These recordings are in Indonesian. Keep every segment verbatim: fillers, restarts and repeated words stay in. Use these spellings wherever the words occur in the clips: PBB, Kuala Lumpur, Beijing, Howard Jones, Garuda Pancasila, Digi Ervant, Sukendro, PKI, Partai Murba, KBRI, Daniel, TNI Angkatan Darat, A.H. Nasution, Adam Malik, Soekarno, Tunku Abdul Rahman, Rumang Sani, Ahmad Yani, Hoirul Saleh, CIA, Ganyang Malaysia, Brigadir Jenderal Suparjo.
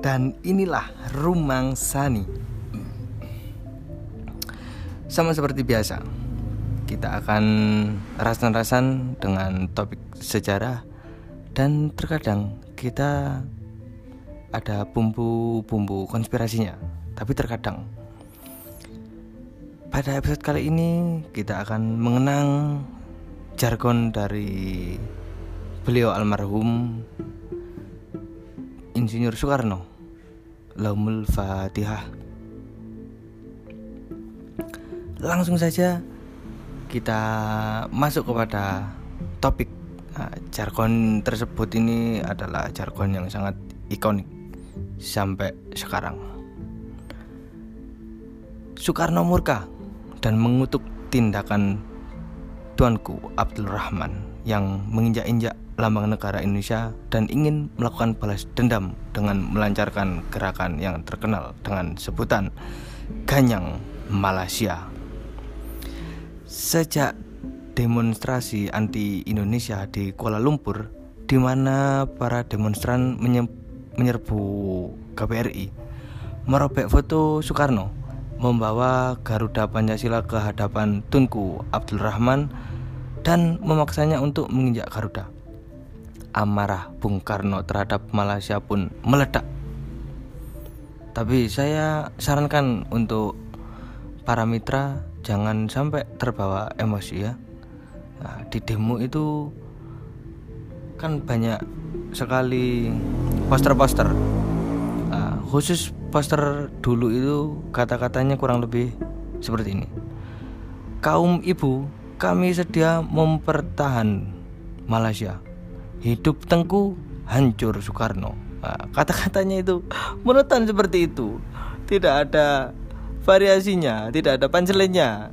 Dan inilah Rumang Sani. Sama seperti biasa, kita akan rasan-rasan dengan topik sejarah, dan terkadang kita ada bumbu-bumbu konspirasinya. Tapi terkadang pada episode kali ini kita akan mengenang jargon dari beliau almarhum Insinyur Soekarno. Laumul Fatihah. Langsung saja kita masuk kepada topik. Nah, jargon tersebut ini adalah jargon yang sangat ikonik sampai sekarang. Soekarno murka dan mengutuk tindakan Tunku Abdul Rahman yang menginjak-injak lambang negara Indonesia dan ingin melakukan balas dendam dengan melancarkan gerakan yang terkenal dengan sebutan Ganyang Malaysia. Sejak demonstrasi anti-Indonesia di Kuala Lumpur, di mana para demonstran menyerbu K B R I, merobek foto Soekarno, membawa Garuda Pancasila ke hadapan Tunku Abdul Rahman, dan memaksanya untuk menginjak Garuda. Amarah Bung Karno terhadap Malaysia pun meledak. Tapi saya sarankan untuk para mitra, jangan sampai terbawa emosi ya. Nah, di demo itu kan banyak sekali poster-poster. Nah, khusus poster dulu itu kata-katanya kurang lebih seperti ini. Kaum ibu, kami sedia mempertahan Malaysia. Hidup Tengku, hancur Soekarno. Nah, kata-katanya itu monoton seperti itu. Tidak ada variasinya, tidak ada pancelennya.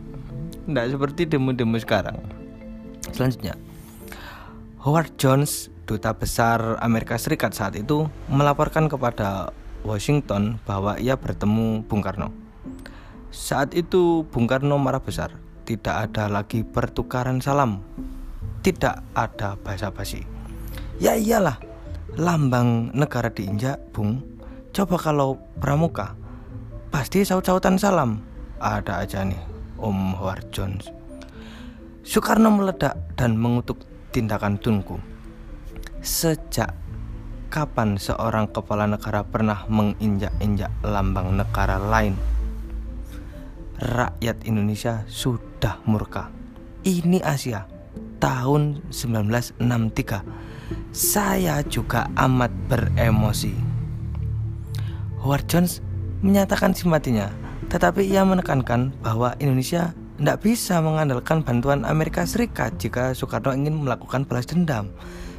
Tidak seperti demo-demo sekarang. Selanjutnya, Howard Jones, duta besar Amerika Serikat saat itu, melaporkan kepada Washington bahwa ia bertemu Bung Karno. Saat itu Bung Karno marah besar. Tidak ada lagi pertukaran salam, tidak ada basa-basi. Ya iyalah, lambang negara diinjak, Bung. Coba kalau pramuka, pasti saut-sautan salam. Ada aja nih Om Howard Jones. Soekarno meledak dan mengutuk tindakan Tunku. Sejak kapan seorang kepala negara pernah menginjak-injak lambang negara lain? Rakyat Indonesia sudah murka. Ini Asia, tahun sembilan belas enam puluh tiga. Saya juga amat beremosi. Howard Jones menyatakan simpatinya, tetapi ia menekankan bahwa Indonesia tidak bisa mengandalkan bantuan Amerika Serikat jika Soekarno ingin melakukan balas dendam.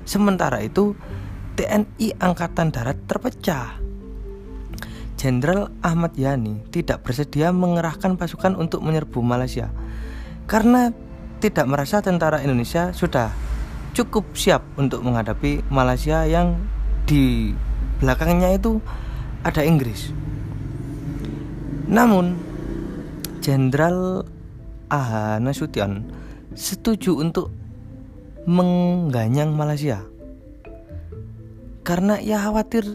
Sementara itu, T N I Angkatan Darat terpecah. Jenderal Ahmad Yani tidak bersedia mengerahkan pasukan untuk menyerbu Malaysia karena tidak merasa tentara Indonesia sudah cukup siap untuk menghadapi Malaysia yang di belakangnya itu ada Inggris. Namun, Jenderal A H. Nasution setuju untuk mengganyang Malaysia karena ia khawatir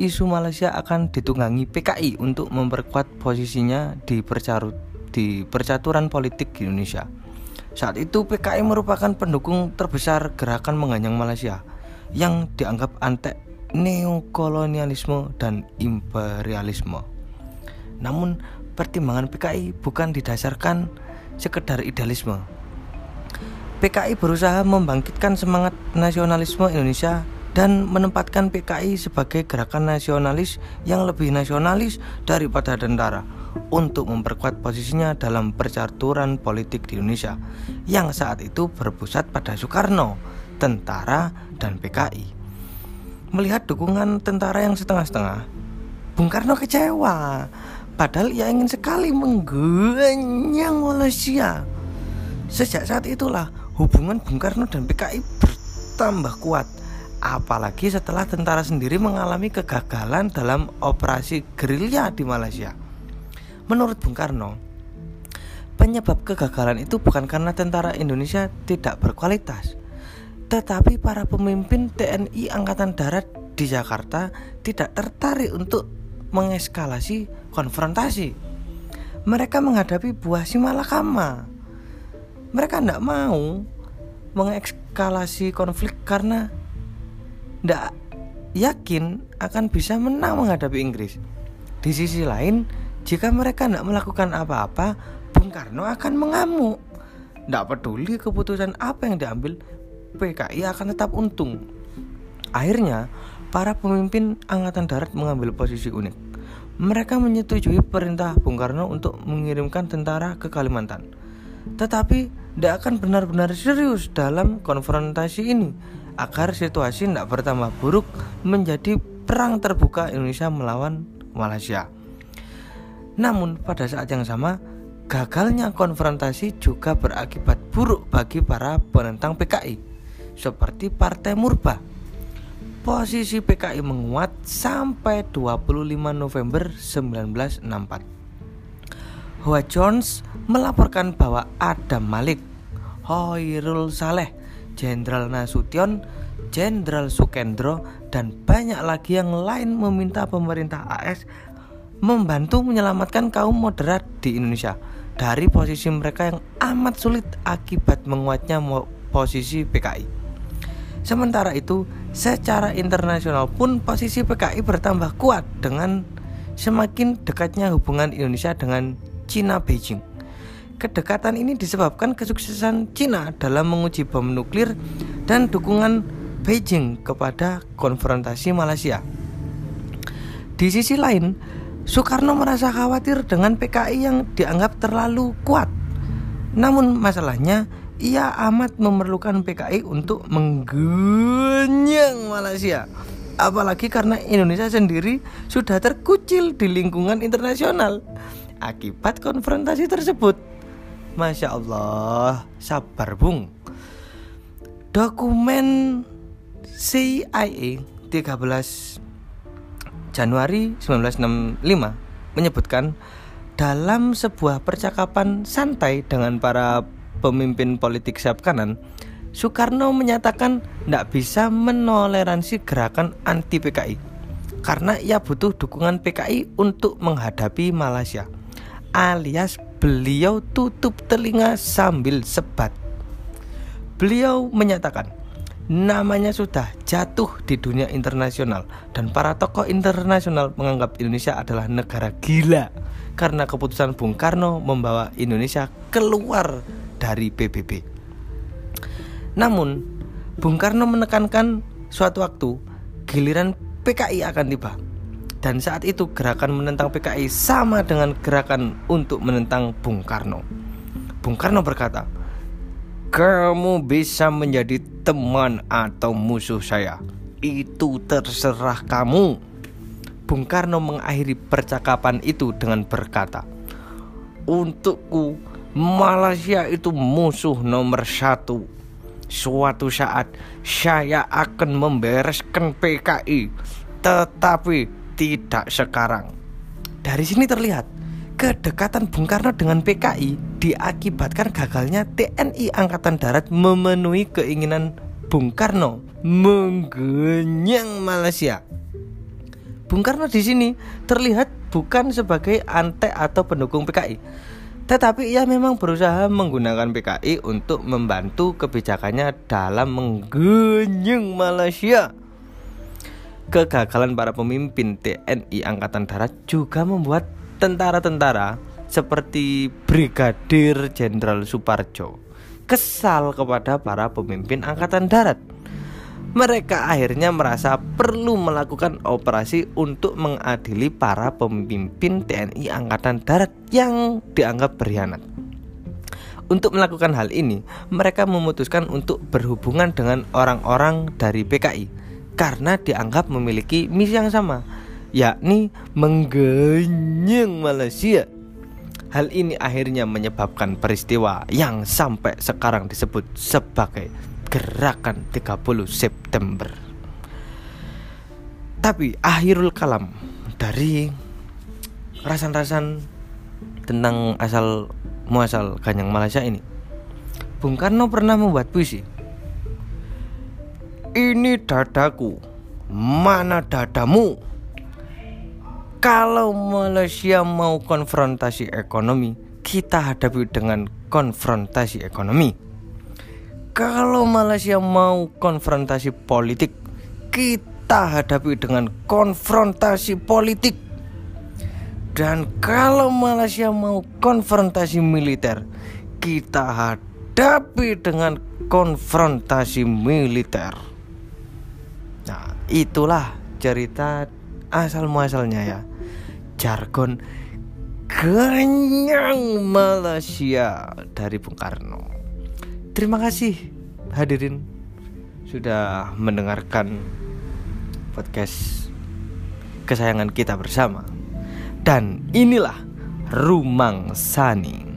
isu Malaysia akan ditunggangi P K I untuk memperkuat posisinya di, percaru, di percaturan politik di Indonesia. Saat itu P K I merupakan pendukung terbesar gerakan mengganyang Malaysia yang dianggap antek neokolonialisme dan imperialisme. Namun pertimbangan P K I bukan didasarkan sekedar idealisme. P K I berusaha membangkitkan semangat nasionalisme Indonesia dan menempatkan P K I sebagai gerakan nasionalis yang lebih nasionalis daripada tentara untuk memperkuat posisinya dalam percaturan politik di Indonesia yang saat itu berpusat pada Soekarno, tentara, dan P K I. Melihat dukungan tentara yang setengah-setengah, Bung Karno kecewa. Padahal ia ingin sekali mengganyang Malaysia. Sejak saat itulah hubungan Bung Karno dan P K I bertambah kuat, apalagi setelah tentara sendiri mengalami kegagalan dalam operasi gerilya di Malaysia. Menurut Bung Karno, penyebab kegagalan itu bukan karena tentara Indonesia tidak berkualitas, tetapi para pemimpin T N I Angkatan Darat di Jakarta tidak tertarik untuk mengeskalasi konfrontasi. Mereka menghadapi buah simalakama. Mereka tidak mau mengekskalasi konflik karena tidak yakin akan bisa menang menghadapi Inggris. Di sisi lain, jika mereka tidak melakukan apa-apa, Bung Karno akan mengamuk. Tidak peduli keputusan apa yang diambil, P K I akan tetap untung. Akhirnya, para pemimpin Angkatan Darat mengambil posisi unik. Mereka menyetujui perintah Bung Karno untuk mengirimkan tentara ke Kalimantan, tetapi tidak akan benar-benar serius dalam konfrontasi ini agar situasi tidak bertambah buruk menjadi perang terbuka Indonesia melawan Malaysia. Namun pada saat yang sama, gagalnya konfrontasi juga berakibat buruk bagi para penentang P K I, seperti Partai Murba. Posisi P K I menguat sampai dua puluh lima November sembilan belas enam puluh empat. Howard Jones melaporkan bahwa Adam Malik, Hoirul Saleh, Jenderal Nasution, Jenderal Sukendro, dan banyak lagi yang lain meminta pemerintah A S membantu menyelamatkan kaum moderat di Indonesia dari posisi mereka yang amat sulit akibat menguatnya posisi P K I. Sementara itu, secara internasional pun posisi P K I bertambah kuat dengan semakin dekatnya hubungan Indonesia dengan Cina Beijing. Kedekatan ini disebabkan kesuksesan Cina dalam menguji bom nuklir dan dukungan Beijing kepada konfrontasi Malaysia. Di sisi lain, Soekarno merasa khawatir dengan P K I yang dianggap terlalu kuat. Namun masalahnya, ia amat memerlukan P K I untuk mengganyang Malaysia, apalagi karena Indonesia sendiri sudah terkucil di lingkungan internasional akibat konfrontasi tersebut. Masya Allah, sabar bung. Dokumen C I A tiga belas Januari sembilan belas enam puluh lima menyebutkan, dalam sebuah percakapan santai dengan para pemimpin politik sayap kanan, Soekarno menyatakan tidak bisa menoleransi gerakan anti P K I karena ia butuh dukungan P K I untuk menghadapi Malaysia, alias beliau tutup telinga sambil sebat. Beliau menyatakan namanya sudah jatuh di dunia internasional dan para tokoh internasional menganggap Indonesia adalah negara gila karena keputusan Bung Karno membawa Indonesia keluar dari P B B. Namun, Bung Karno menekankan suatu waktu giliran P K I akan tiba. Dan saat itu gerakan menentang P K I sama dengan gerakan untuk menentang Bung Karno. Bung Karno berkata, "Kamu bisa menjadi teman atau musuh saya. Itu terserah kamu." Bung Karno mengakhiri percakapan itu dengan berkata, "Untukku, Malaysia itu musuh nomor satu. Suatu saat saya akan membereskan P K I, tetapi tidak sekarang." Dari sini terlihat kedekatan Bung Karno dengan P K I diakibatkan gagalnya T N I Angkatan Darat memenuhi keinginan Bung Karno mengganyang Malaysia. Bung Karno di sini terlihat bukan sebagai antek atau pendukung P K I, tetapi ia memang berusaha menggunakan P K I untuk membantu kebijakannya dalam mengganyang Malaysia. Kegagalan para pemimpin T N I Angkatan Darat juga membuat tentara-tentara seperti Brigadir Jenderal Suparjo kesal kepada para pemimpin Angkatan Darat. Mereka akhirnya merasa perlu melakukan operasi untuk mengadili para pemimpin T N I Angkatan Darat yang dianggap berkhianat. Untuk melakukan hal ini, mereka memutuskan untuk berhubungan dengan orang-orang dari P K I karena dianggap memiliki misi yang sama, yakni mengganyang Malaysia. Hal ini akhirnya menyebabkan peristiwa yang sampai sekarang disebut sebagai Gerakan tiga puluh September. Tapi akhirul kalam dari rasan-rasan tentang asal muasal Ganyang Malaysia ini, Bung Karno pernah membuat puisi. "Ini dadaku, Mana dadamu? Kalau Malaysia mau konfrontasi ekonomi, kita hadapi dengan konfrontasi ekonomi. Kalau Malaysia mau konfrontasi politik, kita hadapi dengan konfrontasi politik. Dan kalau Malaysia mau konfrontasi militer, kita hadapi dengan konfrontasi militer. Nah, itulah cerita asal-muasalnya ya, jargon Ganyang Malaysia dari Bung Karno. Terima kasih hadirin sudah mendengarkan podcast kesayangan kita bersama. Dan inilah Rumang Sani.